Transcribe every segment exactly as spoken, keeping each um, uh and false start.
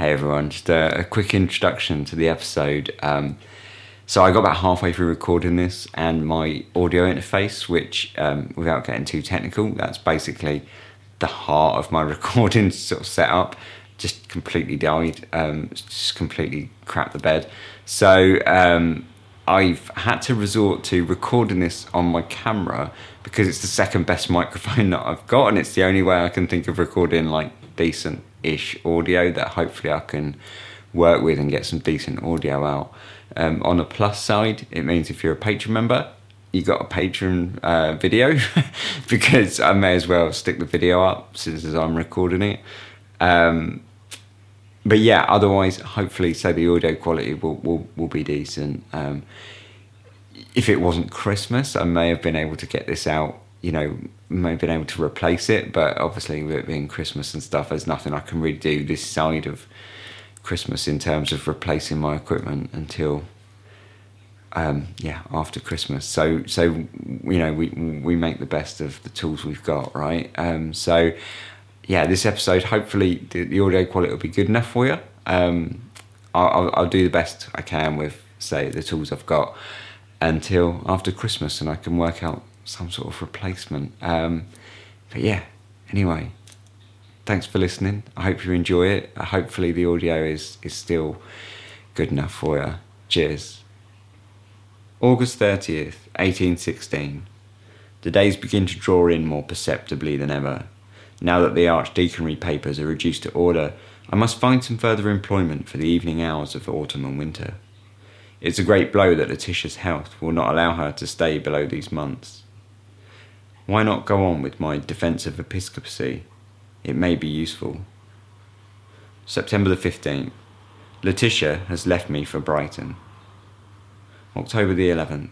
Hey everyone, just a, a quick introduction to the episode. Um, so I got about halfway through recording this and my audio interface, which um, without getting too technical, that's basically the heart of my recording sort of setup, just completely died, um, just completely crapped the bed. So um, I've had to resort to recording this on my camera because it's the second best microphone that I've got and it's the only way I can think of recording like decent ish audio that hopefully I can work with and get some decent audio out. Um, on the plus side, it means if you're a Patreon member, you got a Patreon uh, video because I may as well stick the video up since as I'm recording it. Um, but yeah, otherwise, hopefully, so the audio quality will will, will be decent. Um, if it wasn't Christmas, I may have been able to get this out, you know, may have been able to replace it, but obviously with it being Christmas and stuff, there's nothing I can really do this side of Christmas in terms of replacing my equipment until um yeah after Christmas. So so you know, we we make the best of the tools we've got, right? Um so yeah, this episode, hopefully the, the audio quality will be good enough for you. um I'll, I'll do the best I can with, say, the tools I've got until after Christmas and I can work out some sort of replacement. Um, but yeah, anyway, thanks for listening. I hope you enjoy it. Hopefully the audio is, is still good enough for you. Cheers. August thirtieth, eighteen sixteen. The days begin to draw in more perceptibly than ever. Now that the archdeaconry papers are reduced to order, I must find some further employment for the evening hours of autumn and winter. It's a great blow that Letitia's health will not allow her to stay below these months. Why not go on with my defence of episcopacy? It may be useful. September the fifteenth. Letitia has left me for Brighton. October the eleventh.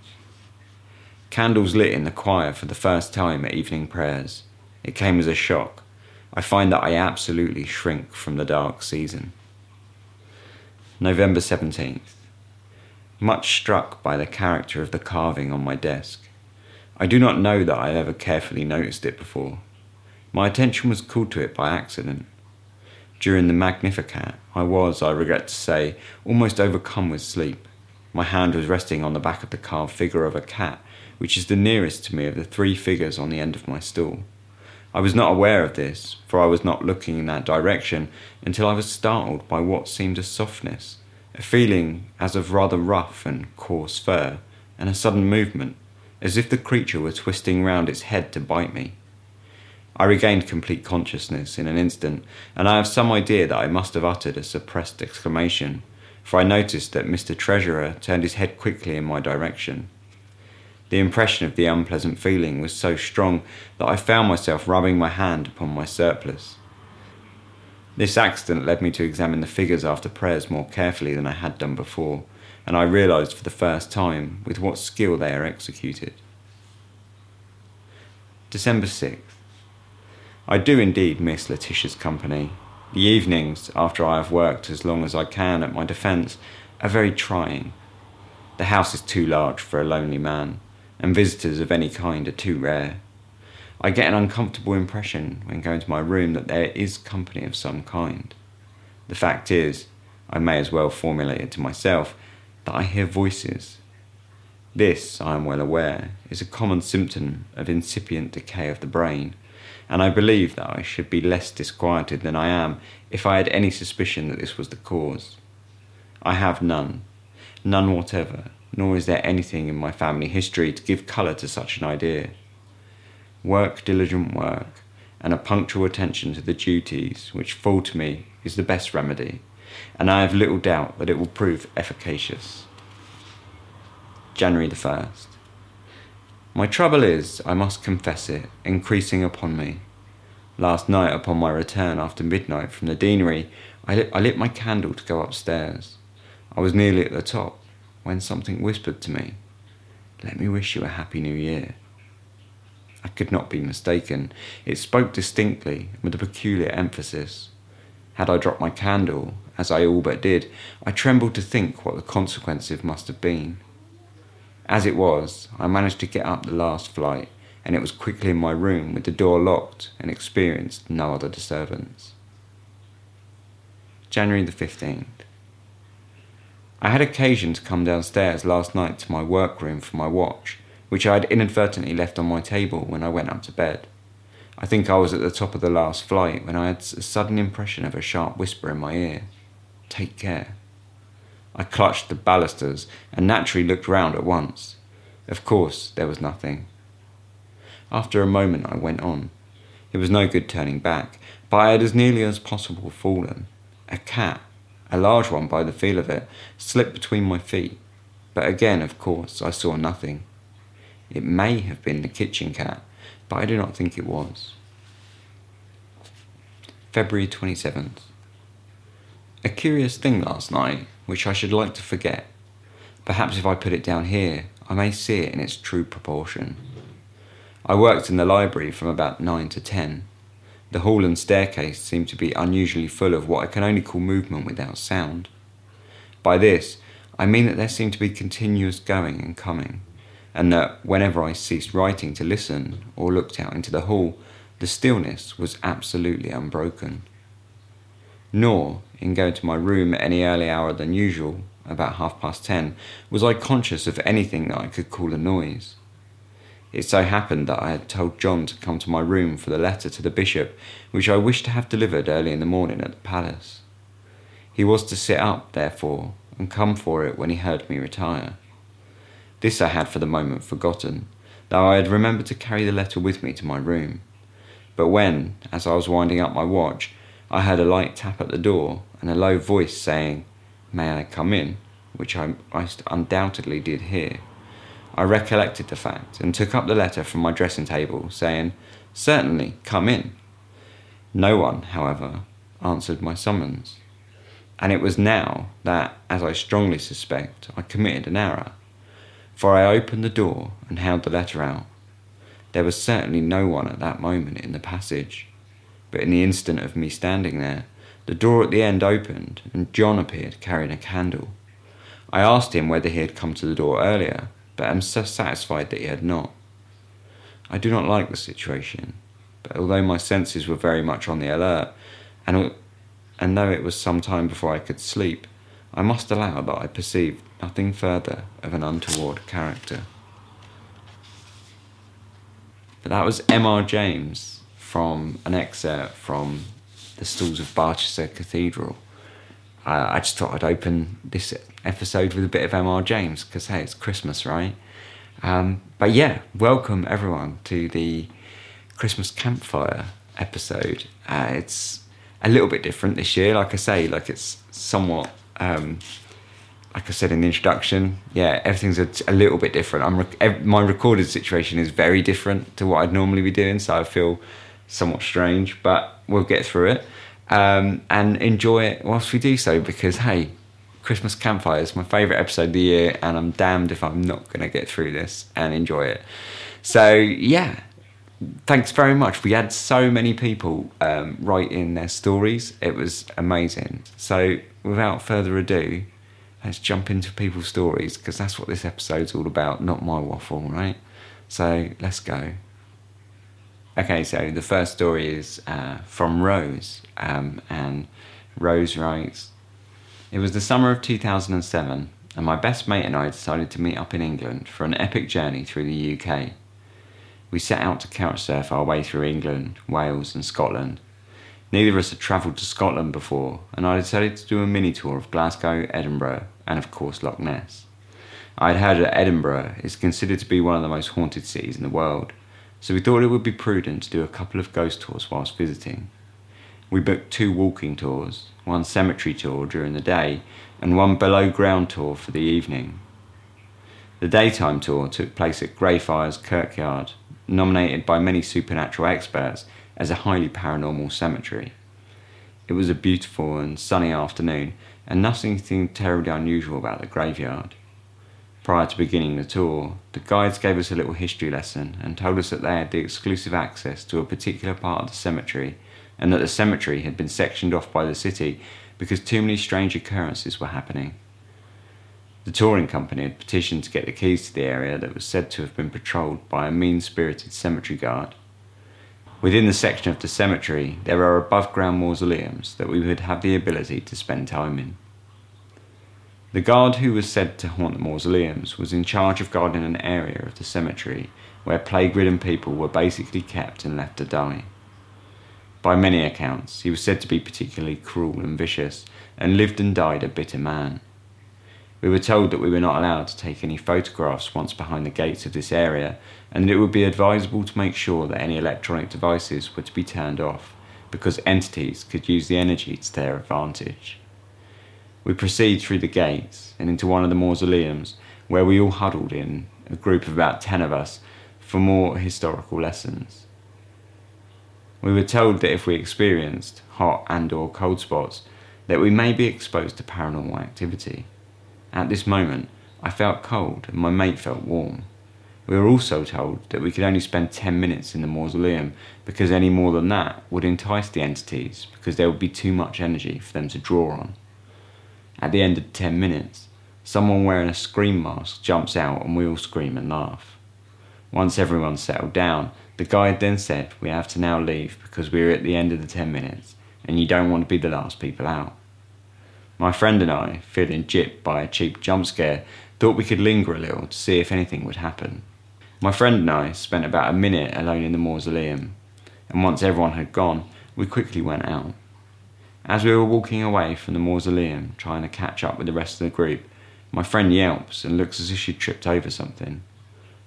Candles lit in the choir for the first time at evening prayers. It came as a shock. I find that I absolutely shrink from the dark season. November seventeenth. Much struck by the character of the carving on my desk. I do not know that I ever carefully noticed it before. My attention was called to it by accident. During the Magnificat, I was, I regret to say, almost overcome with sleep. My hand was resting on the back of the carved figure of a cat, which is the nearest to me of the three figures on the end of my stool. I was not aware of this, for I was not looking in that direction until I was startled by what seemed a softness, a feeling as of rather rough and coarse fur, and a sudden movement, as if the creature were twisting round its head to bite me. I regained complete consciousness in an instant, and I have some idea that I must have uttered a suppressed exclamation, for I noticed that Mister Treasurer turned his head quickly in my direction. The impression of the unpleasant feeling was so strong that I found myself rubbing my hand upon my surplice. This accident led me to examine the figures after prayers more carefully than I had done before, and I realised for the first time with what skill they are executed. December sixth. I do indeed miss Letitia's company. The evenings, after I have worked as long as I can at my defence, are very trying. The house is too large for a lonely man, and visitors of any kind are too rare. I get an uncomfortable impression when going to my room that there is company of some kind. The fact is, I may as well formulate it to myself, that I hear voices. This, I am well aware, is a common symptom of incipient decay of the brain, and I believe that I should be less disquieted than I am if I had any suspicion that this was the cause. I have none, none whatever, nor is there anything in my family history to give colour to such an idea. Work, diligent work, and a punctual attention to the duties which fall to me is the best remedy, and I have little doubt that it will prove efficacious. January the first. My trouble is, I must confess it, increasing upon me. Last night, upon my return after midnight from the deanery, I lit, I lit my candle to go upstairs. I was nearly at the top when something whispered to me, "Let me wish you a happy new year." I could not be mistaken. It spoke distinctly, with a peculiar emphasis. Had I dropped my candle, as I all but did, I trembled to think what the consequences must have been. As it was, I managed to get up the last flight, and it was quickly in my room with the door locked, and experienced no other disturbance. January the fifteenth. I had occasion to come downstairs last night to my workroom for my watch, which I had inadvertently left on my table when I went up to bed. I think I was at the top of the last flight when I had a sudden impression of a sharp whisper in my ear. Take care. I clutched the balusters and naturally looked round at once. Of course, there was nothing. After a moment I went on. It was no good turning back, but I had as nearly as possible fallen. A cat, a large one by the feel of it, slipped between my feet. But again, of course, I saw nothing. It may have been the kitchen cat, but I do not think it was. February twenty-seventh. A curious thing last night, which I should like to forget. Perhaps if I put it down here, I may see it in its true proportion. I worked in the library from about nine to ten. The hall and staircase seemed to be unusually full of what I can only call movement without sound. By this, I mean that there seemed to be continuous going and coming, and that whenever I ceased writing to listen or looked out into the hall, the stillness was absolutely unbroken. Nor, in going to my room at any early hour than usual, about half past ten, was I conscious of anything that I could call a noise. It so happened that I had told John to come to my room for the letter to the bishop, which I wished to have delivered early in the morning at the palace. He was to sit up, therefore, and come for it when he heard me retire. This I had for the moment forgotten, though I had remembered to carry the letter with me to my room. But when, as I was winding up my watch, I heard a light tap at the door and a low voice saying, "May I come in?" which I, I undoubtedly did hear. I recollected the fact and took up the letter from my dressing table, saying, "Certainly, come in." No one, however, answered my summons, and it was now that, as I strongly suspect, I committed an error, for I opened the door and held the letter out. There was certainly no one at that moment in the passage, but in the instant of me standing there, the door at the end opened, and John appeared carrying a candle. I asked him whether he had come to the door earlier, but am so satisfied that he had not. I do not like the situation, but although my senses were very much on the alert, and, and though it was some time before I could sleep, I must allow that I perceived nothing further of an untoward character. But that was M R James from an excerpt from The Stalls of Barchester Cathedral. Uh, I just thought I'd open this episode with a bit of M R James, because hey, it's Christmas, right? Um, but yeah, welcome everyone to the Christmas Campfire episode. Uh, it's a little bit different this year, like I say, like it's somewhat, um, like I said in the introduction, yeah, everything's a, a little bit different. I'm rec- ev- my recorded situation is very different to what I'd normally be doing, so I feel somewhat strange, but we'll get through it um, and enjoy it whilst we do so, because, hey, Christmas Campfire is my favourite episode of the year, and I'm damned if I'm not going to get through this and enjoy it. So, yeah, thanks very much. We had so many people um, write in their stories. It was amazing. So, without further ado, let's jump into people's stories, because that's what this episode's all about, not my waffle, right? So, let's go. Okay, so the first story is uh, from Rose, um, and Rose writes, "It was the summer of two thousand seven, and my best mate and I decided to meet up in England for an epic journey through the U K. We set out to couch surf our way through England, Wales and Scotland. Neither of us had travelled to Scotland before, and I decided to do a mini tour of Glasgow, Edinburgh and of course Loch Ness. I had heard that Edinburgh is considered to be one of the most haunted cities in the world, so we thought it would be prudent to do a couple of ghost tours whilst visiting. We booked two walking tours, one cemetery tour during the day and one below ground tour for the evening. The daytime tour took place at Greyfriars Kirkyard, nominated by many supernatural experts as a highly paranormal cemetery. It was a beautiful and sunny afternoon and nothing seemed terribly unusual about the graveyard. Prior to beginning the tour, the guides gave us a little history lesson and told us that they had the exclusive access to a particular part of the cemetery and that the cemetery had been sectioned off by the city because too many strange occurrences were happening. The touring company had petitioned to get the keys to the area that was said to have been patrolled by a mean-spirited cemetery guard. Within the section of the cemetery, there are above-ground mausoleums that we would have the ability to spend time in. The guard who was said to haunt the mausoleums was in charge of guarding an area of the cemetery where plague-ridden people were basically kept and left to die. By many accounts, he was said to be particularly cruel and vicious, and lived and died a bitter man. We were told that we were not allowed to take any photographs once behind the gates of this area, and that it would be advisable to make sure that any electronic devices were to be turned off, because entities could use the energy to their advantage. We proceed through the gates and into one of the mausoleums, where we all huddled in, a group of about ten of us, for more historical lessons. We were told that if we experienced hot and or cold spots, that we may be exposed to paranormal activity. At this moment, I felt cold and my mate felt warm. We were also told that we could only spend ten minutes in the mausoleum, because any more than that would entice the entities, because there would be too much energy for them to draw on. At the end of ten minutes, someone wearing a scream mask jumps out and we all scream and laugh. Once everyone settled down, the guide then said we have to now leave because we are at the end of the ten minutes and you don't want to be the last people out. My friend and I, feeling gypped by a cheap jump scare, thought we could linger a little to see if anything would happen. My friend and I spent about a minute alone in the mausoleum, and once everyone had gone, we quickly went out. As we were walking away from the mausoleum, trying to catch up with the rest of the group, my friend yelps and looks as if she'd tripped over something.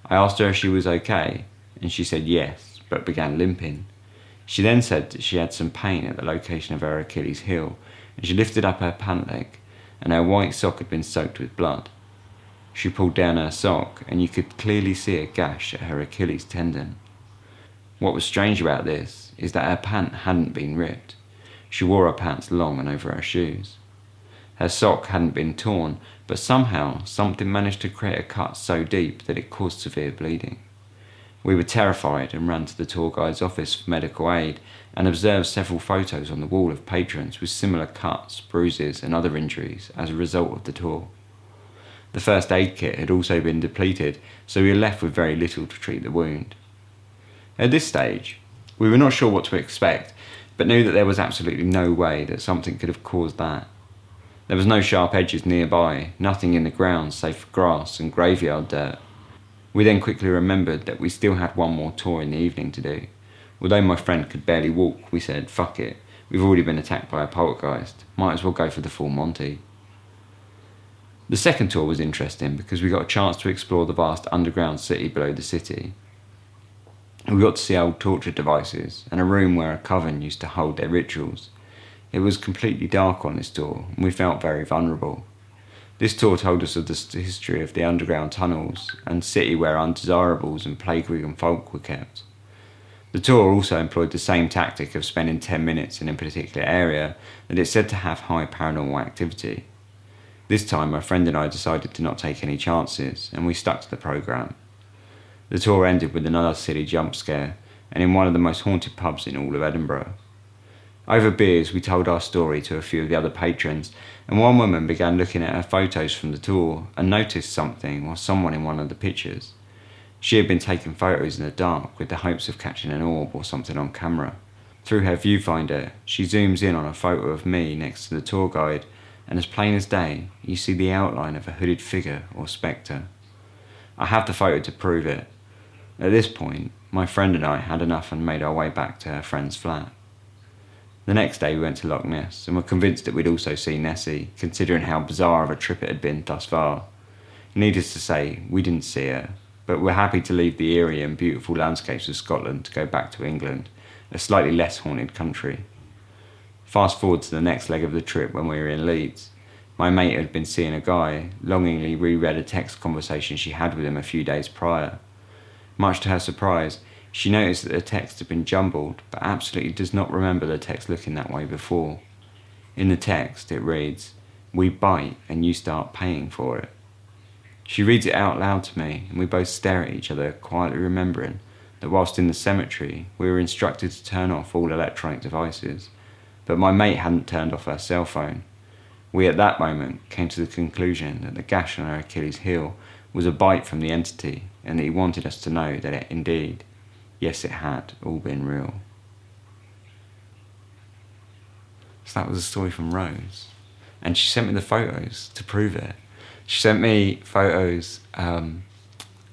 I asked her if she was okay, and she said yes, but began limping. She then said that she had some pain at the location of her Achilles heel, and she lifted up her pant leg, and her white sock had been soaked with blood. She pulled down her sock, and you could clearly see a gash at her Achilles tendon. What was strange about this is that her pant hadn't been ripped. She wore her pants long and over her shoes. Her sock hadn't been torn, but somehow something managed to create a cut so deep that it caused severe bleeding. We were terrified and ran to the tour guide's office for medical aid, and observed several photos on the wall of patrons with similar cuts, bruises and other injuries as a result of the tour. The first aid kit had also been depleted, so we were left with very little to treat the wound. At this stage, we were not sure what to expect, but knew that there was absolutely no way that something could have caused that. There was no sharp edges nearby, nothing in the ground save for grass and graveyard dirt. We then quickly remembered that we still had one more tour in the evening to do. Although my friend could barely walk, we said, fuck it, we've already been attacked by a poltergeist, might as well go for the full Monty. The second tour was interesting because we got a chance to explore the vast underground city below the city. We got to see old torture devices and a room where a coven used to hold their rituals. It was completely dark on this tour and we felt very vulnerable. This tour told us of the history of the underground tunnels and city where undesirables and plague-ridden folk were kept. The tour also employed the same tactic of spending ten minutes in a particular area that is said to have high paranormal activity. This time my friend and I decided to not take any chances and we stuck to the programme. The tour ended with another silly jump scare and in one of the most haunted pubs in all of Edinburgh. Over beers we told our story to a few of the other patrons, and one woman began looking at her photos from the tour and noticed something or someone in one of the pictures. She had been taking photos in the dark with the hopes of catching an orb or something on camera. Through her viewfinder, she zooms in on a photo of me next to the tour guide, and as plain as day, you see the outline of a hooded figure or spectre. I have the photo to prove it. At this point, my friend and I had enough and made our way back to her friend's flat. The next day we went to Loch Ness and were convinced that we'd also see Nessie, considering how bizarre of a trip it had been thus far. Needless to say, we didn't see her, but we're happy to leave the eerie and beautiful landscapes of Scotland to go back to England, a slightly less haunted country. Fast forward to the next leg of the trip when we were in Leeds. My mate had been seeing a guy, longingly reread a text conversation she had with him a few days prior. Much to her surprise, she noticed that the text had been jumbled, but absolutely does not remember the text looking that way before. In the text, it reads, "We bite and you start paying for it." She reads it out loud to me, and we both stare at each other, quietly remembering that whilst in the cemetery, we were instructed to turn off all electronic devices, but my mate hadn't turned off her cell phone. We at that moment came to the conclusion that the gash on her Achilles heel was a bite from the entity, and that he wanted us to know that it indeed yes, it had all been real. So that was a story from Rose. And she sent me the photos to prove it. She sent me photos um,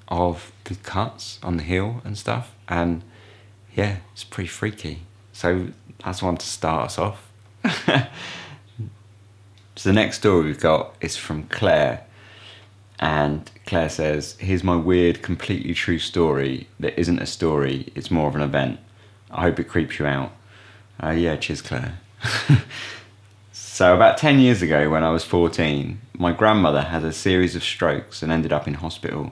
of the cuts on the hill and stuff. And yeah, it's pretty freaky. So that's one to start us off. So the next story we've got is from Claire. And Claire says, here's my weird, completely true story that isn't a story, it's more of an event. I hope it creeps you out. Uh, yeah, cheers, Claire. So about ten years ago, when I was fourteen, my grandmother had a series of strokes and ended up in hospital.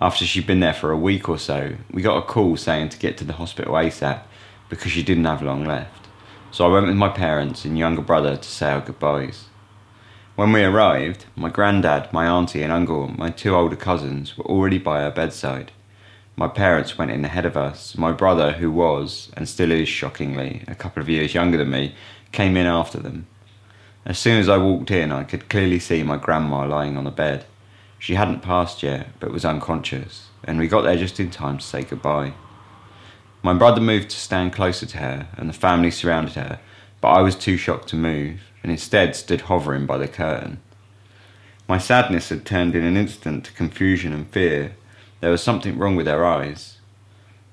After she'd been there for a week or so, we got a call saying to get to the hospital ASAP because she didn't have long left. So I went with my parents and younger brother to say our goodbyes. When we arrived, my granddad, my auntie and uncle, my two older cousins were already by her bedside. My parents went in ahead of us. My brother, who was, and still is shockingly, a couple of years younger than me, came in after them. As soon as I walked in, I could clearly see my grandma lying on the bed. She hadn't passed yet, but was unconscious, and we got there just in time to say goodbye. My brother moved to stand closer to her, and the family surrounded her, but I was too shocked to move, and instead stood hovering by the curtain. My sadness had turned in an instant to confusion and fear. There was something wrong with her eyes.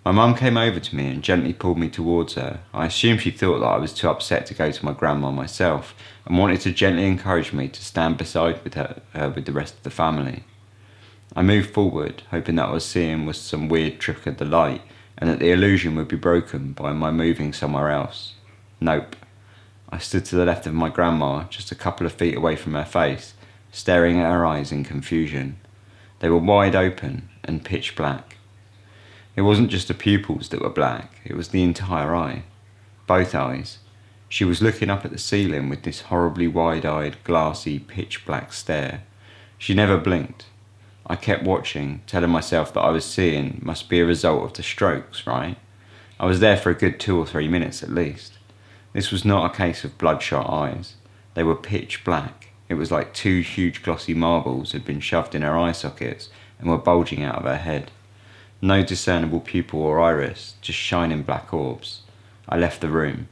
My mum came over to me and gently pulled me towards her. I assumed she thought that I was too upset to go to my grandma myself, and wanted to gently encourage me to stand beside with her, her with the rest of the family. I moved forward, hoping that what I was seeing was some weird trick of the light, and that the illusion would be broken by my moving somewhere else. Nope. I stood to the left of my grandma, just a couple of feet away from her face, staring at her eyes in confusion. They were wide open and pitch black. It wasn't just the pupils that were black, it was the entire eye. Both eyes. She was looking up at the ceiling with this horribly wide-eyed, glassy, pitch black stare. She never blinked. I kept watching, telling myself that I was seeing must be a result of the strokes, right? I was there for a good two or three minutes at least. This was not a case of bloodshot eyes. They were pitch black. It was like two huge glossy marbles had been shoved in her eye sockets and were bulging out of her head. No discernible pupil or iris, just shining black orbs. I left the room.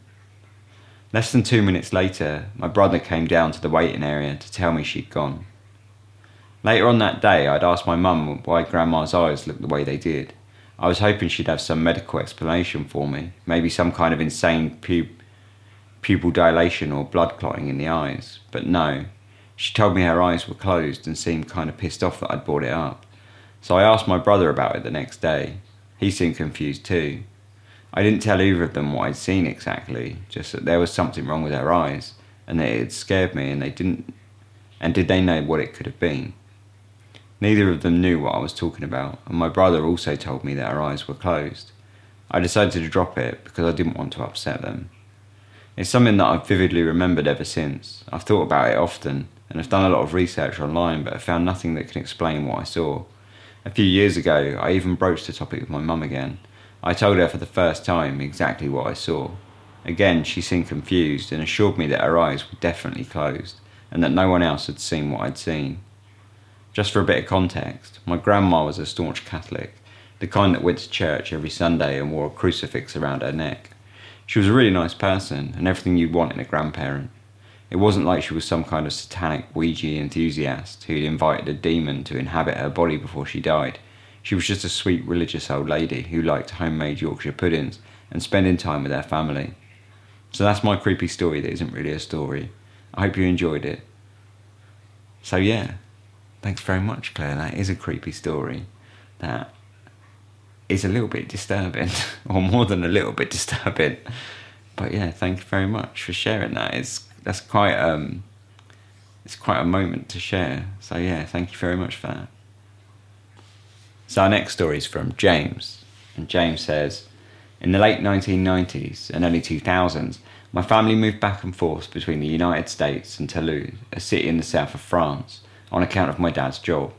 Less than two minutes later, my brother came down to the waiting area to tell me she'd gone. Later on that day, I'd asked my mum why Grandma's eyes looked the way they did. I was hoping she'd have some medical explanation for me, maybe some kind of insane pu- pupil dilation or blood clotting in the eyes, but no. She told me her eyes were closed and seemed kind of pissed off that I'd brought it up. So I asked my brother about it the next day. He seemed confused too. I didn't tell either of them what I'd seen exactly, just that there was something wrong with her eyes, and that it had scared me and they didn't, and did they know what it could have been. Neither of them knew what I was talking about, and my brother also told me that her eyes were closed. I decided to drop it because I didn't want to upset them. It's something that I've vividly remembered ever since. I've thought about it often, and I've done a lot of research online, but I've found nothing that can explain what I saw. A few years ago, I even broached the topic with my mum again. I told her for the first time exactly what I saw. Again, she seemed confused and assured me that her eyes were definitely closed, and that no one else had seen what I'd seen. Just for a bit of context, my grandma was a staunch Catholic, the kind that went to church every Sunday and wore a crucifix around her neck. She was a really nice person, and everything you'd want in a grandparent. It wasn't like she was some kind of satanic Ouija enthusiast who'd invited a demon to inhabit her body before she died. She was just a sweet religious old lady who liked homemade Yorkshire puddings and spending time with her family. So that's my creepy story that isn't really a story. I hope you enjoyed it. So yeah, thanks very much, Claire. That is a creepy story that is a little bit disturbing, or more than a little bit disturbing. But yeah, thank you very much for sharing that. It's that's quite um, it's quite a moment to share. So yeah, thank you very much for that. So our next story is from James, and James says, in the late nineteen nineties and early two thousands, my family moved back and forth between the United States and Toulouse, a city in the south of France, on account of my dad's job.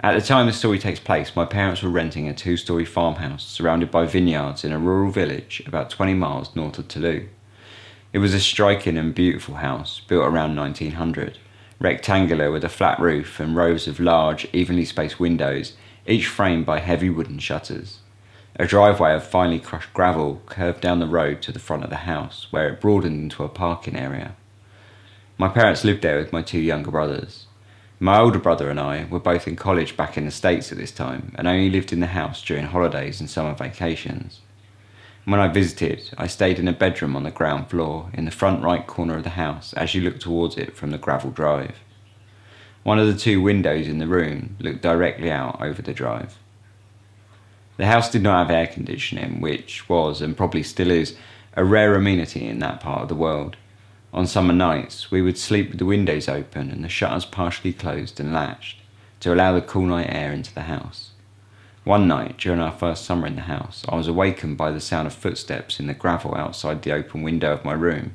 At the time the story takes place, my parents were renting a two-storey farmhouse surrounded by vineyards in a rural village about twenty miles north of Toulouse. It was a striking and beautiful house, built around nineteen hundred, rectangular with a flat roof and rows of large, evenly spaced windows, each framed by heavy wooden shutters. A driveway of finely crushed gravel curved down the road to the front of the house, where it broadened into a parking area. My parents lived there with my two younger brothers. My older brother and I were both in college back in the States at this time, and only lived in the house during holidays and summer vacations. When I visited, I stayed in a bedroom on the ground floor, in the front right corner of the house, as you look towards it from the gravel drive. One of the two windows in the room looked directly out over the drive. The house did not have air conditioning, which was, and probably still is, a rare amenity in that part of the world. On summer nights, we would sleep with the windows open and the shutters partially closed and latched, to allow the cool night air into the house. One night, during our first summer in the house, I was awakened by the sound of footsteps in the gravel outside the open window of my room.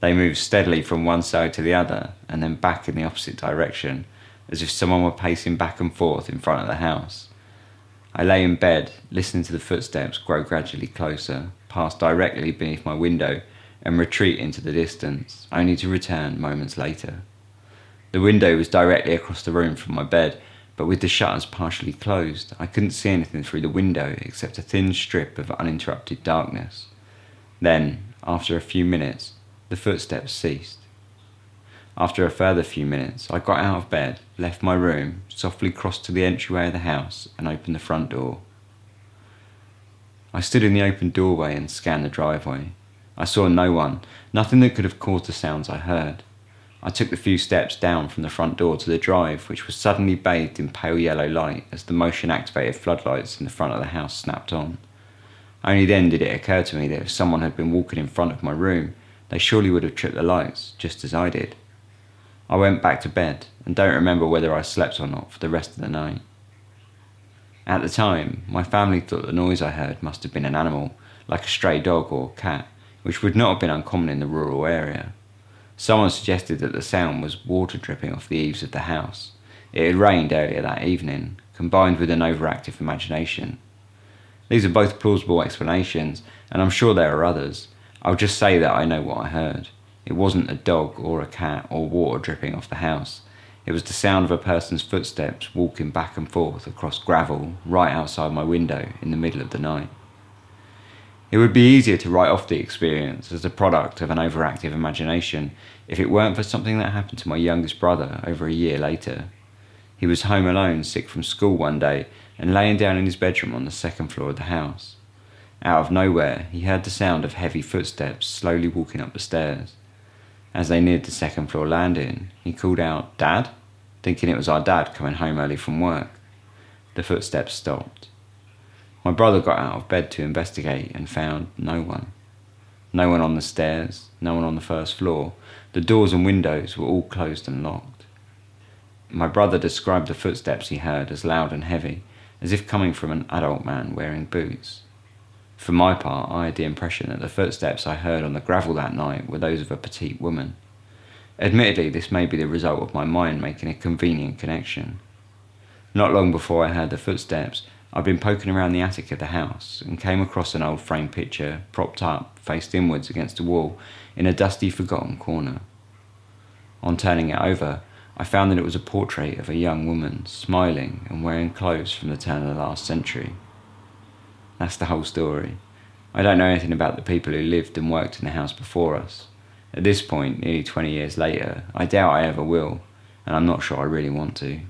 They moved steadily from one side to the other, and then back in the opposite direction, as if someone were pacing back and forth in front of the house. I lay in bed, listening to the footsteps grow gradually closer, pass directly beneath my window, and retreat into the distance, only to return moments later. The window was directly across the room from my bed, but with the shutters partially closed, I couldn't see anything through the window except a thin strip of uninterrupted darkness. Then, after a few minutes, the footsteps ceased. After a further few minutes, I got out of bed, left my room, softly crossed to the entryway of the house, and opened the front door. I stood in the open doorway and scanned the driveway. I saw no one, nothing that could have caused the sounds I heard. I took the few steps down from the front door to the drive, which was suddenly bathed in pale yellow light as the motion-activated floodlights in the front of the house snapped on. Only then did it occur to me that if someone had been walking in front of my room, they surely would have tripped the lights, just as I did. I went back to bed, and don't remember whether I slept or not for the rest of the night. At the time, my family thought the noise I heard must have been an animal, like a stray dog or cat, which would not have been uncommon in the rural area. Someone suggested that the sound was water dripping off the eaves of the house. It had rained earlier that evening, combined with an overactive imagination. These are both plausible explanations, and I'm sure there are others. I'll just say that I know what I heard. It wasn't a dog or a cat or water dripping off the house. It was the sound of a person's footsteps walking back and forth across gravel right outside my window in the middle of the night. It would be easier to write off the experience as the product of an overactive imagination if it weren't for something that happened to my youngest brother over a year later. He was home alone, sick from school one day, and laying down in his bedroom on the second floor of the house. Out of nowhere, he heard the sound of heavy footsteps slowly walking up the stairs. As they neared the second floor landing, he called out, "Dad?" thinking it was our dad coming home early from work. The footsteps stopped. My brother got out of bed to investigate and found no one. No one on the stairs, no one on the first floor. The doors and windows were all closed and locked. My brother described the footsteps he heard as loud and heavy, as if coming from an adult man wearing boots. For my part, I had the impression that the footsteps I heard on the gravel that night were those of a petite woman. Admittedly, this may be the result of my mind making a convenient connection. Not long before I heard the footsteps, I'd been poking around the attic of the house and came across an old frame picture, propped up, faced inwards against a wall, in a dusty, forgotten corner. On turning it over, I found that it was a portrait of a young woman, smiling and wearing clothes from the turn of the last century. That's the whole story. I don't know anything about the people who lived and worked in the house before us. At this point, nearly twenty years later, I doubt I ever will, and I'm not sure I really want to.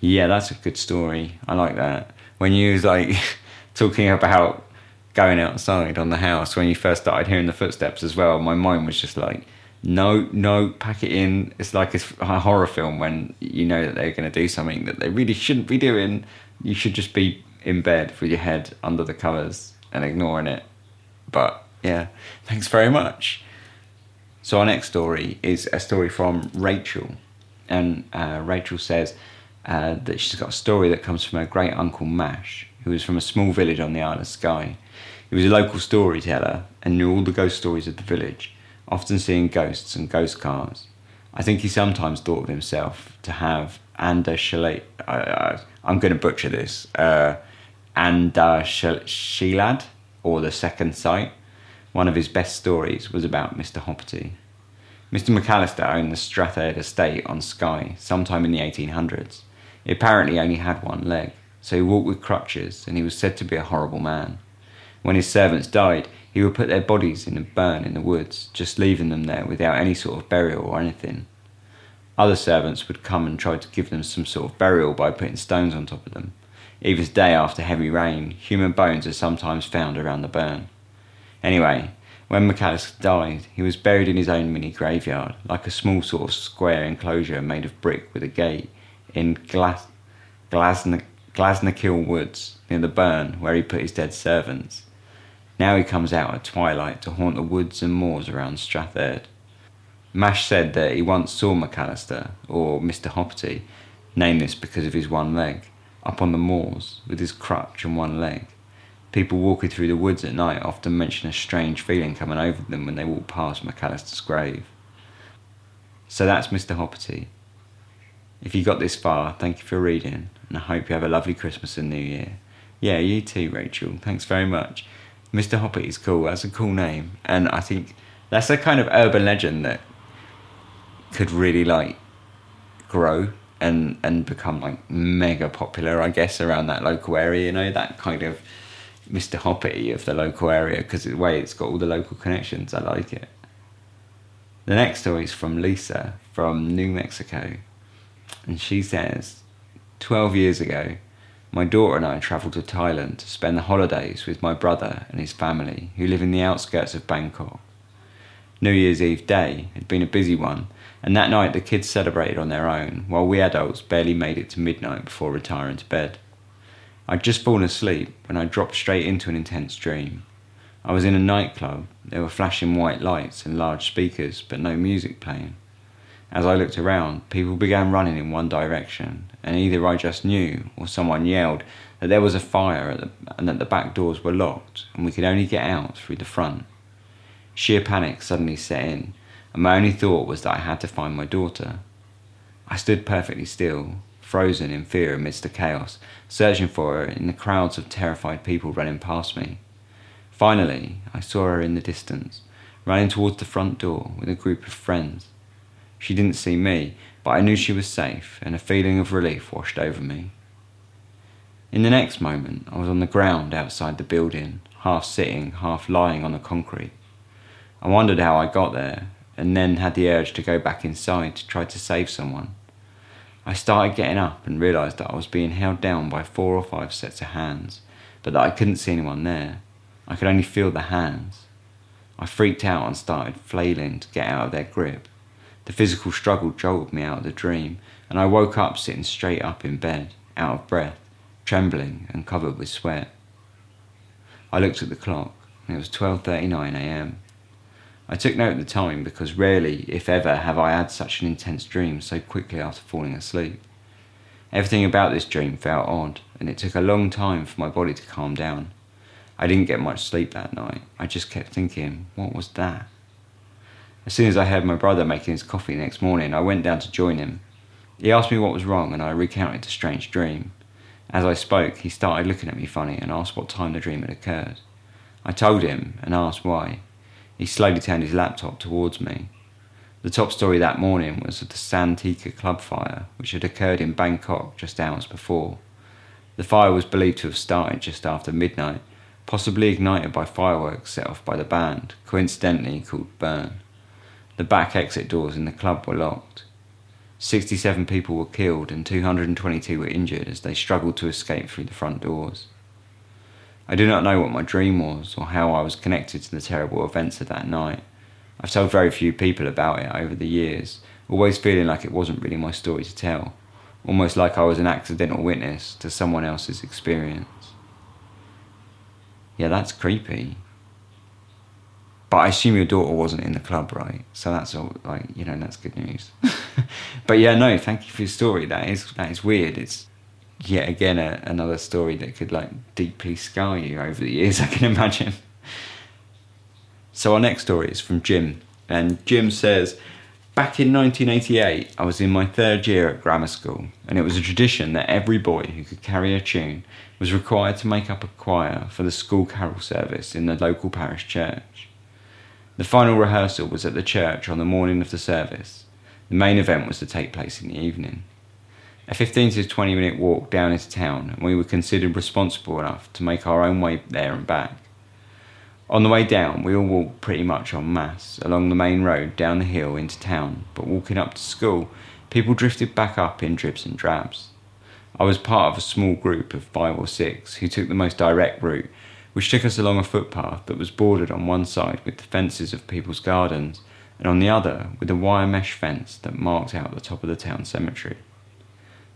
Yeah, that's a good story. I like that. When you was like talking about going outside on the house, when you first started hearing the footsteps as well, my mind was just like, no, no, pack it in. It's like a horror film when you know that they're going to do something that they really shouldn't be doing. You should just be in bed with your head under the covers and ignoring it. But yeah, thanks very much. So our next story is a story from Rachel, and uh, Rachel says uh, that she's got a story that comes from her great uncle Mash, who was from a small village on the Isle of Skye. He was a local storyteller and knew all the ghost stories of the village, often seeing ghosts and ghost cars. I think he sometimes thought of himself to have Ander Shillad. Uh, uh, I'm going to butcher this. Uh, Ander Shillad, or the Second Sight. One of his best stories was about Mister Hopperty. Mister McAllister owned the Strathaird estate on Skye sometime in the eighteen hundreds. He apparently only had one leg, so he walked with crutches, and he was said to be a horrible man. When his servants died, he would put their bodies in a burn in the woods, just leaving them there without any sort of burial or anything. Other servants would come and try to give them some sort of burial by putting stones on top of them. Even today, after heavy rain, human bones are sometimes found around the burn. Anyway, when McAllister died, he was buried in his own mini graveyard, like a small sort of square enclosure made of brick with a gate, in Glas Glasna Glasnakill Woods, near the burn where he put his dead servants. Now he comes out at twilight to haunt the woods and moors around Strathaird. Mash said that he once saw McAllister, or Mister Hopperty, nameless because of his one leg, up on the moors with his crutch and one leg. People walking through the woods at night often mention a strange feeling coming over them when they walk past McAllister's grave. So that's Mister Hopperty. If you got this far, thank you for reading, and I hope you have a lovely Christmas and New Year. Yeah, you too, Rachel. Thanks very much. Mister Hopperty is cool. That's a cool name, and I think that's a kind of urban legend that could really like grow and and become like mega popular, I guess, around that local area, you know, that kind of Mister Hopperty of the local area, because the way it's got all the local connections, I like it. The next story is from Lisa from New Mexico, and she says, twelve years ago my daughter and I travelled to Thailand to spend the holidays with my brother and his family who live in the outskirts of Bangkok. New Year's Eve day had been a busy one, and that night the kids celebrated on their own, while we adults barely made it to midnight before retiring to bed. I'd just fallen asleep when I dropped straight into an intense dream. I was in a nightclub. There were flashing white lights and large speakers, but no music playing. As I looked around, people began running in one direction, and either I just knew, or someone yelled, that there was a fire at the, and that the back doors were locked, and we could only get out through the front. Sheer panic suddenly set in, and my only thought was that I had to find my daughter. I stood perfectly still, frozen in fear amidst the chaos, searching for her in the crowds of terrified people running past me. Finally, I saw her in the distance, running towards the front door with a group of friends. She didn't see me, but I knew she was safe, and a feeling of relief washed over me. In the next moment, I was on the ground outside the building, half sitting, half lying on the concrete. I wondered how I got there, and then had the urge to go back inside to try to save someone. I started getting up and realised that I was being held down by four or five sets of hands, but that I couldn't see anyone there. I could only feel the hands. I freaked out and started flailing to get out of their grip. The physical struggle jolted me out of the dream, and I woke up sitting straight up in bed, out of breath, trembling and covered with sweat. I looked at the clock, and it was twelve thirty-nine a m I took note of the time because rarely, if ever, have I had such an intense dream so quickly after falling asleep. Everything about this dream felt odd, and it took a long time for my body to calm down. I didn't get much sleep that night. I just kept thinking, what was that? As soon as I heard my brother making his coffee next morning, I went down to join him. He asked me what was wrong, and I recounted the strange dream. As I spoke, he started looking at me funny and asked what time the dream had occurred. I told him and asked why. He slowly turned his laptop towards me. The top story that morning was of the Santika Club fire, which had occurred in Bangkok just hours before. The fire was believed to have started just after midnight, possibly ignited by fireworks set off by the band, coincidentally called Burn. The back exit doors in the club were locked. sixty-seven people were killed and two hundred twenty-two were injured as they struggled to escape through the front doors. I do not know what my dream was or how I was connected to the terrible events of that night. I've told very few people about it over the years, always feeling like it wasn't really my story to tell, almost like I was an accidental witness to someone else's experience. Yeah, that's creepy. But I assume your daughter wasn't in the club, right? So that's all, like, you know, that's good news. But yeah, no, thank you for your story. That is, that is weird. It's... yet again a, another story that could like deeply scar you over the years, I can imagine. So our next story is from Jim, and Jim says, back in nineteen eighty-eight I was in my third year at grammar school, and it was a tradition that every boy who could carry a tune was required to make up a choir for the school carol service in the local parish church. The final rehearsal was at the church on the morning of the service. The main event was to take place in the evening. a fifteen to twenty minute walk down into town, and we were considered responsible enough to make our own way there and back. On the way down, we all walked pretty much en masse, along the main road, down the hill, into town, but walking up to school, people drifted back up in dribs and drabs. I was part of a small group of five or six who took the most direct route, which took us along a footpath that was bordered on one side with the fences of people's gardens, and on the other with a wire mesh fence that marked out the top of the town cemetery.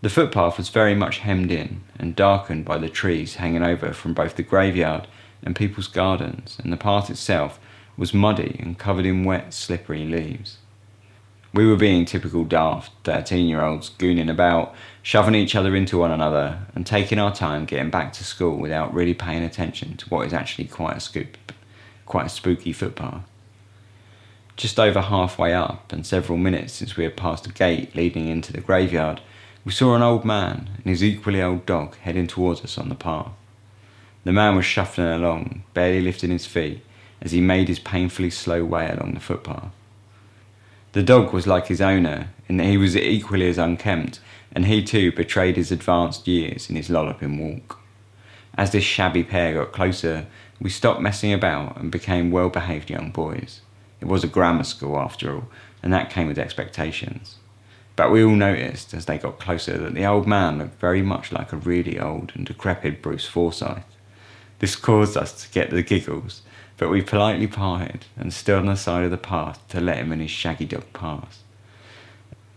The footpath was very much hemmed in and darkened by the trees hanging over from both the graveyard and people's gardens, and the path itself was muddy and covered in wet, slippery leaves. We were being typical daft thirteen-year-olds, gooning about, shoving each other into one another, and taking our time getting back to school without really paying attention to what is actually quite a scoop, quite a spooky footpath. Just over halfway up, and several minutes since we had passed a gate leading into the graveyard, we saw an old man and his equally old dog heading towards us on the path. The man was shuffling along, barely lifting his feet, as he made his painfully slow way along the footpath. The dog was like his owner, in that he was equally as unkempt, and he too betrayed his advanced years in his lolloping walk. As this shabby pair got closer, we stopped messing about and became well-behaved young boys. It was a grammar school after all, and that came with expectations. But we all noticed, as they got closer, that the old man looked very much like a really old and decrepit Bruce Forsyth. This caused us to get the giggles, but we politely parted and stood on the side of the path to let him and his shaggy dog pass.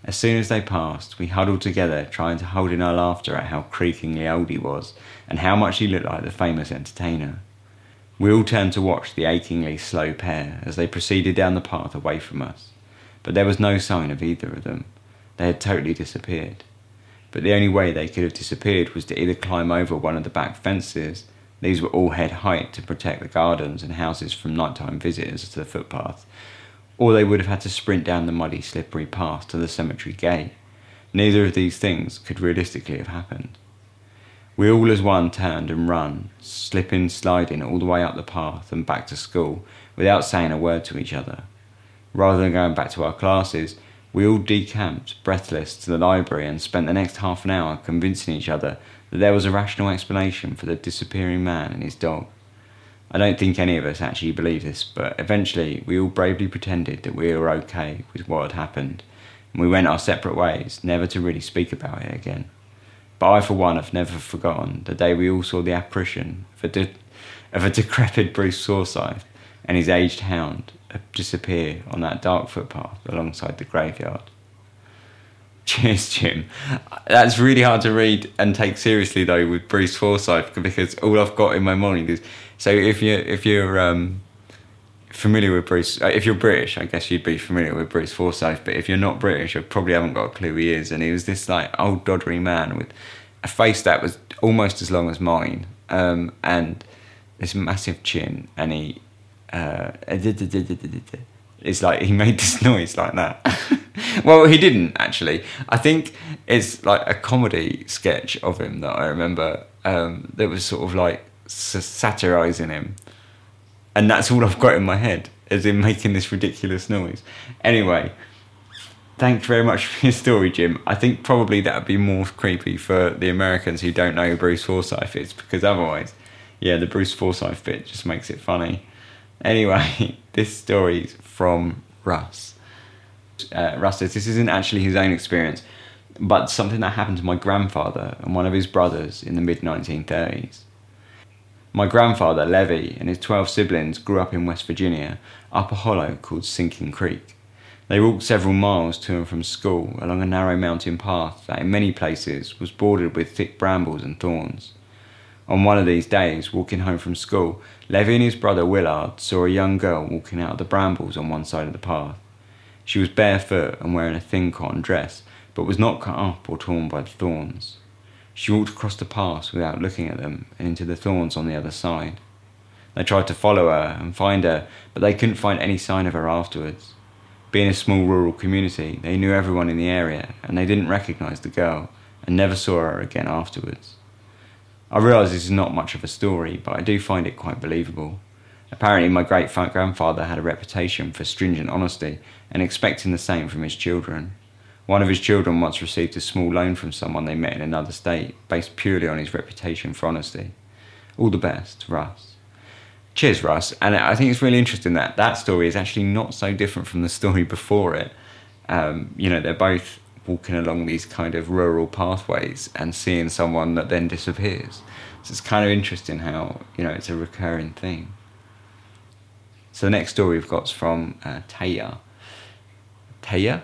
As soon as they passed, we huddled together, trying to hold in our laughter at how creakingly old he was and how much he looked like the famous entertainer. We all turned to watch the achingly slow pair as they proceeded down the path away from us, but there was no sign of either of them. They had totally disappeared. But the only way they could have disappeared was to either climb over one of the back fences. These were all head height to protect the gardens and houses from nighttime visitors to the footpath, or they would have had to sprint down the muddy, slippery path to the cemetery gate. Neither of these things could realistically have happened. We all as one turned and run, slipping, sliding all the way up the path and back to school without saying a word to each other. Rather than going back to our classes, we all decamped, breathless, to the library and spent the next half an hour convincing each other that there was a rational explanation for the disappearing man and his dog. I don't think any of us actually believed this, but eventually we all bravely pretended that we were okay with what had happened, and we went our separate ways, never to really speak about it again. But I, for one, have never forgotten the day we all saw the apparition of a, de- of a decrepit Bruce Forsyth and his aged hound disappear on that dark footpath alongside the graveyard. Cheers, Jim. That's really hard to read and take seriously, though, with Bruce Forsyth, because all I've got in my mind is... So if you're, if you're um, familiar with Bruce... If you're British, I guess you'd be familiar with Bruce Forsyth, but if you're not British, you probably haven't got a clue who he is. And he was this, like, old doddery man with a face that was almost as long as mine, um, and this massive chin, and he... Uh, it's like he made this noise like that. Well, he didn't, actually. I think it's like a comedy sketch of him that I remember um, that was sort of like s- satirising him. And that's all I've got in my head, is him making this ridiculous noise. Anyway, thanks very much for your story, Jim. I think probably that would be more creepy for the Americans who don't know who Bruce Forsyth is, because otherwise, yeah, the Bruce Forsyth bit just makes it funny. Anyway, this story's from Russ. Uh, Russ says, this isn't actually his own experience, but something that happened to my grandfather and one of his brothers in the mid nineteen thirties. My grandfather, Levy, and his twelve siblings grew up in West Virginia, up a hollow called Sinking Creek. They walked several miles to and from school along a narrow mountain path that in many places was bordered with thick brambles and thorns. On one of these days, walking home from school, Levy and his brother Willard saw a young girl walking out of the brambles on one side of the path. She was barefoot and wearing a thin cotton dress, but was not cut up or torn by the thorns. She walked across the path without looking at them and into the thorns on the other side. They tried to follow her and find her, but they couldn't find any sign of her afterwards. Being a small rural community, they knew everyone in the area, and they didn't recognise the girl and never saw her again afterwards. I realise this is not much of a story, but I do find it quite believable. Apparently my great-grandfather had a reputation for stringent honesty and expecting the same from his children. One of his children once received a small loan from someone they met in another state, based purely on his reputation for honesty. All the best, Russ. Cheers, Russ. And I think it's really interesting that that story is actually not so different from the story before it. Um, you know, they're both walking along these kind of rural pathways and seeing someone that then disappears. So it's kind of interesting how, you know, it's a recurring theme. So the next story we've got is from uh, Taya. Taya?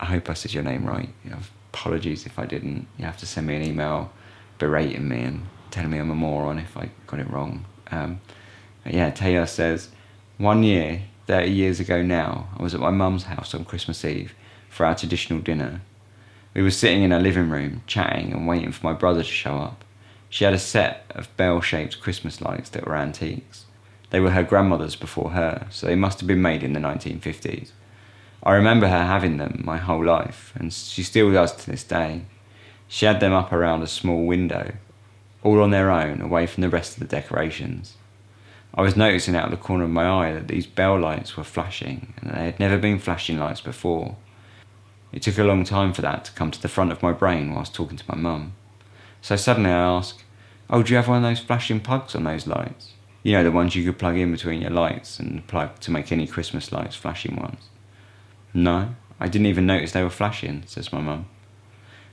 I hope I said your name right. You know, apologies if I didn't. You have to send me an email berating me and telling me I'm a moron if I got it wrong. Um, yeah, Taya says, one year, thirty years ago now, I was at my mum's house on Christmas Eve for our traditional dinner. We were sitting in her living room, chatting and waiting for my brother to show up. She had a set of bell-shaped Christmas lights that were antiques. They were her grandmother's before her, so they must have been made in the nineteen fifties. I remember her having them my whole life, and she still does to this day. She had them up around a small window, all on their own, away from the rest of the decorations. I was noticing out of the corner of my eye that these bell lights were flashing, and they had never been flashing lights before. It took a long time for that to come to the front of my brain whilst talking to my mum. So suddenly I asked, oh, do you have one of those flashing plugs on those lights? You know, the ones you could plug in between your lights and plug to make any Christmas lights flashing ones. No, I didn't even notice they were flashing, says my mum.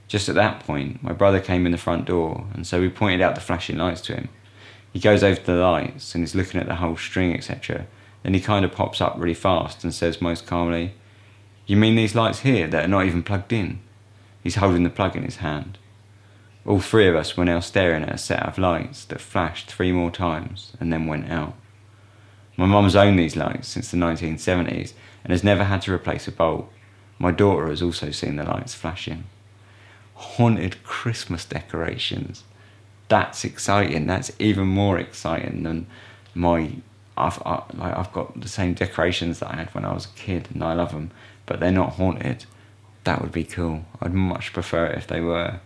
Just at that point, my brother came in the front door, and so we pointed out the flashing lights to him. He goes over to the lights and is looking at the whole string, et cetera. Then he kind of pops up really fast and says most calmly, you mean these lights here that are not even plugged in? He's holding the plug in his hand. All three of us were now staring at a set of lights that flashed three more times and then went out. My mum's owned these lights since the nineteen seventies and has never had to replace a bulb. My daughter has also seen the lights flashing. Haunted Christmas decorations. That's exciting. That's even more exciting than my... I've, I, like, I've got the same decorations that I had when I was a kid and I love them, but they're not haunted. That would be cool. I'd much prefer it if they were.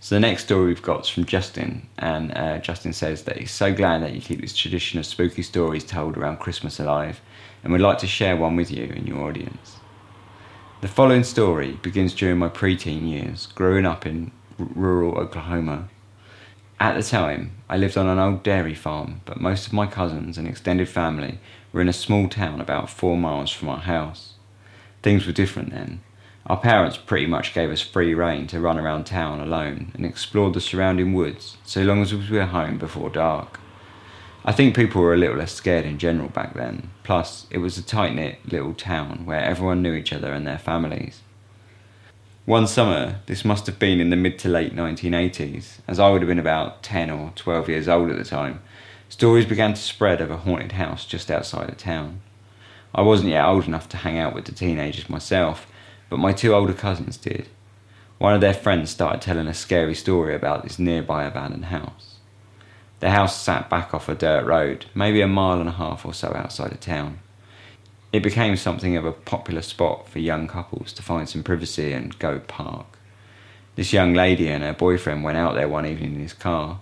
So the next story we've got is from Justin, and uh, Justin says that he's so glad that you keep this tradition of spooky stories told around Christmas alive, and would like to share one with you and your audience. The following story begins during my preteen years, growing up in r- rural Oklahoma. At the time, I lived on an old dairy farm, but most of my cousins and extended family were in a small town about four miles from our house. Things were different then. Our parents pretty much gave us free rein to run around town alone and explore the surrounding woods so long as we were home before dark. I think people were a little less scared in general back then, plus it was a tight-knit little town where everyone knew each other and their families. One summer, this must have been in the mid to late nineteen eighties, as I would have been about ten or twelve years old at the time, stories began to spread of a haunted house just outside of town. I wasn't yet old enough to hang out with the teenagers myself, but my two older cousins did. One of their friends started telling a scary story about this nearby abandoned house. The house sat back off a dirt road, maybe a mile and a half or so outside of town. It became something of a popular spot for young couples to find some privacy and go park. This young lady and her boyfriend went out there one evening in his car.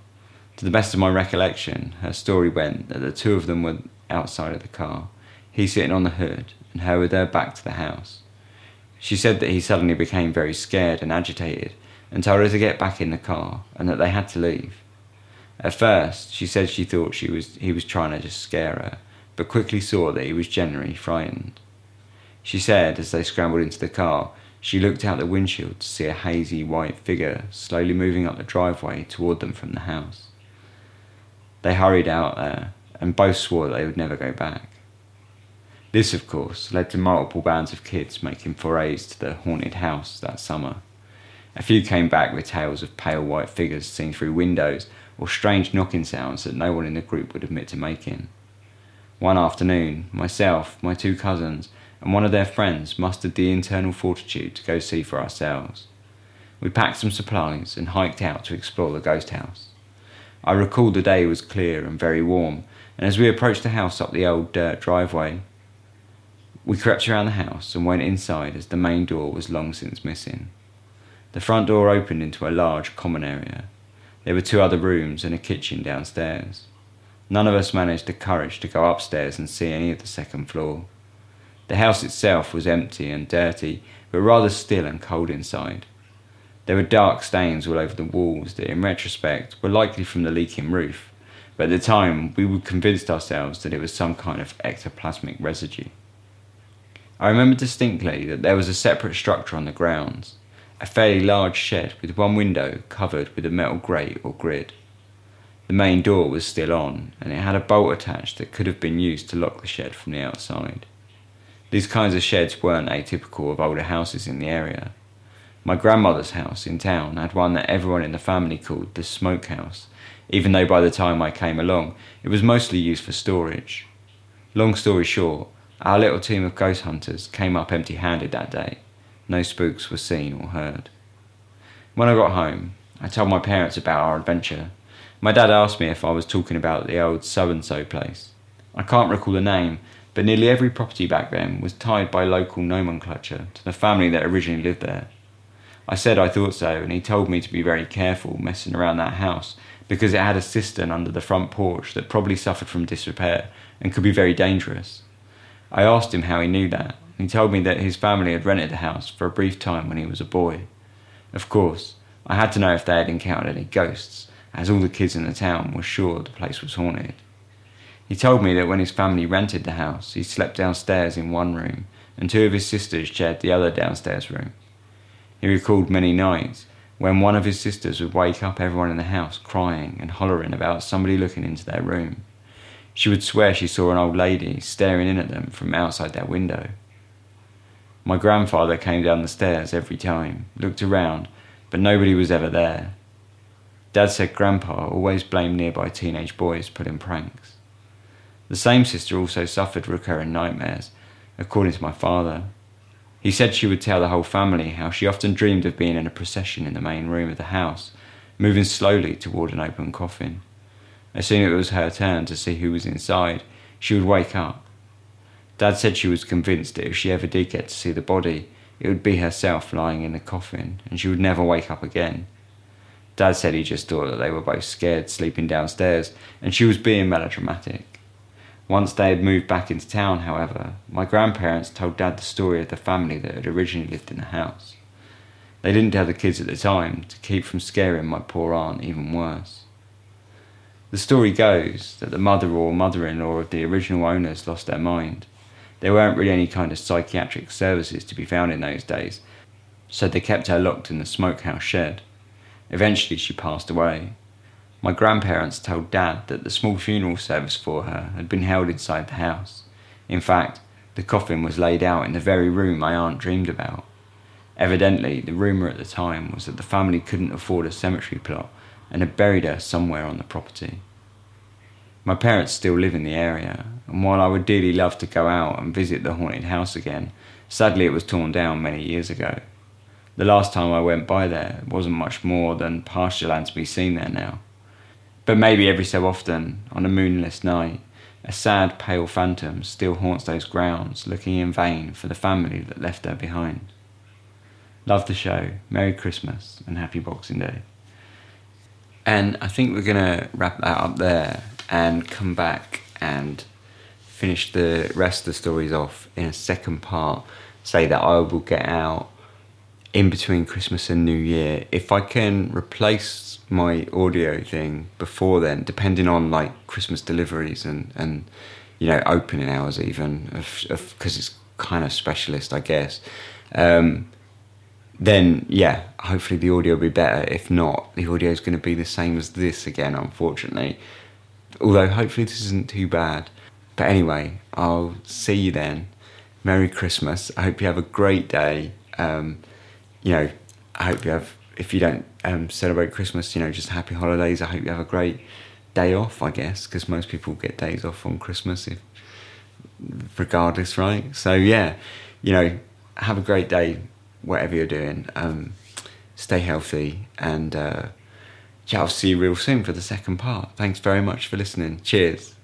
To the best of my recollection, her story went that the two of them were outside of the car, he sitting on the hood and her with her back to the house. She said that he suddenly became very scared and agitated and told her to get back in the car and that they had to leave. At first, she said she thought she was he was trying to just scare her, but quickly saw that he was genuinely frightened. She said as they scrambled into the car, she looked out the windshield to see a hazy white figure slowly moving up the driveway toward them from the house. They hurried out there and both swore that they would never go back. This, of course, led to multiple bands of kids making forays to the haunted house that summer. A few came back with tales of pale white figures seen through windows or strange knocking sounds that no one in the group would admit to making. One afternoon, myself, my two cousins, and one of their friends mustered the internal fortitude to go see for ourselves. We packed some supplies and hiked out to explore the ghost house. I recall the day was clear and very warm, and as we approached the house up the old dirt driveway, we crept around the house and went inside as the main door was long since missing. The front door opened into a large common area. There were two other rooms and a kitchen downstairs. None of us managed the courage to go upstairs and see any of the second floor. The house itself was empty and dirty, but rather still and cold inside. There were dark stains all over the walls that, in retrospect, were likely from the leaking roof, but at the time we were convinced ourselves that it was some kind of ectoplasmic residue. I remember distinctly that there was a separate structure on the grounds, a fairly large shed with one window covered with a metal grate or grid. The main door was still on, and it had a bolt attached that could have been used to lock the shed from the outside. These kinds of sheds weren't atypical of older houses in the area. My grandmother's house in town had one that everyone in the family called the smokehouse, even though by the time I came along, it was mostly used for storage. Long story short, our little team of ghost hunters came up empty-handed that day. No spooks were seen or heard. When I got home, I told my parents about our adventure. My dad asked me if I was talking about the old so-and-so place. I can't recall the name, but nearly every property back then was tied by local nomenclature to the family that originally lived there. I said I thought so, and he told me to be very careful messing around that house because it had a cistern under the front porch that probably suffered from disrepair and could be very dangerous. I asked him how he knew that, and he told me that his family had rented the house for a brief time when he was a boy. Of course, I had to know if they had encountered any ghosts, as all the kids in the town were sure the place was haunted. He told me that when his family rented the house, he slept downstairs in one room, and two of his sisters shared the other downstairs room. He recalled many nights when one of his sisters would wake up everyone in the house crying and hollering about somebody looking into their room. She would swear she saw an old lady staring in at them from outside their window. My grandfather came down the stairs every time, looked around, but nobody was ever there. Dad said Grandpa always blamed nearby teenage boys pulling pranks. The same sister also suffered recurring nightmares, according to my father. He said she would tell the whole family how she often dreamed of being in a procession in the main room of the house, moving slowly toward an open coffin. As soon as it was her turn to see who was inside, she would wake up. Dad said she was convinced that if she ever did get to see the body, it would be herself lying in the coffin, and she would never wake up again. Dad said he just thought that they were both scared sleeping downstairs, and she was being melodramatic. Once they had moved back into town, however, my grandparents told Dad the story of the family that had originally lived in the house. They didn't tell the kids at the time to keep from scaring my poor aunt even worse. The story goes that the mother or mother-in-law of the original owners lost their mind. There weren't really any kind of psychiatric services to be found in those days, so they kept her locked in the smokehouse shed. Eventually she passed away. My grandparents told Dad that the small funeral service for her had been held inside the house. In fact, the coffin was laid out in the very room my aunt dreamed about. Evidently, the rumour at the time was that the family couldn't afford a cemetery plot and had buried her somewhere on the property. My parents still live in the area, and while I would dearly love to go out and visit the haunted house again, sadly it was torn down many years ago. The last time I went by there, it wasn't much more than pasture land to be seen there now. But maybe every so often, on a moonless night, a sad pale phantom still haunts those grounds, looking in vain for the family that left her behind. Love the show, Merry Christmas, and Happy Boxing Day. And I think we're going to wrap that up there and come back and finish the rest of the stories off in a second part. Say that I will get out in between Christmas and New Year. If I can replace my audio thing before then, depending on like Christmas deliveries and, and you know, opening hours even, because it's kind of specialist, I guess. Um Then, yeah, hopefully the audio will be better. If not, the audio is going to be the same as this again, unfortunately. Although, hopefully this isn't too bad. But anyway, I'll see you then. Merry Christmas. I hope you have a great day. Um, you know, I hope you have, if you don't um, celebrate Christmas, you know, just happy holidays. I hope you have a great day off, I guess, because most people get days off on Christmas, if, regardless, right? So, yeah, you know, have a great day. Whatever you're doing, um, stay healthy, and uh, yeah, I'll see you real soon for the second part. Thanks very much for listening. Cheers.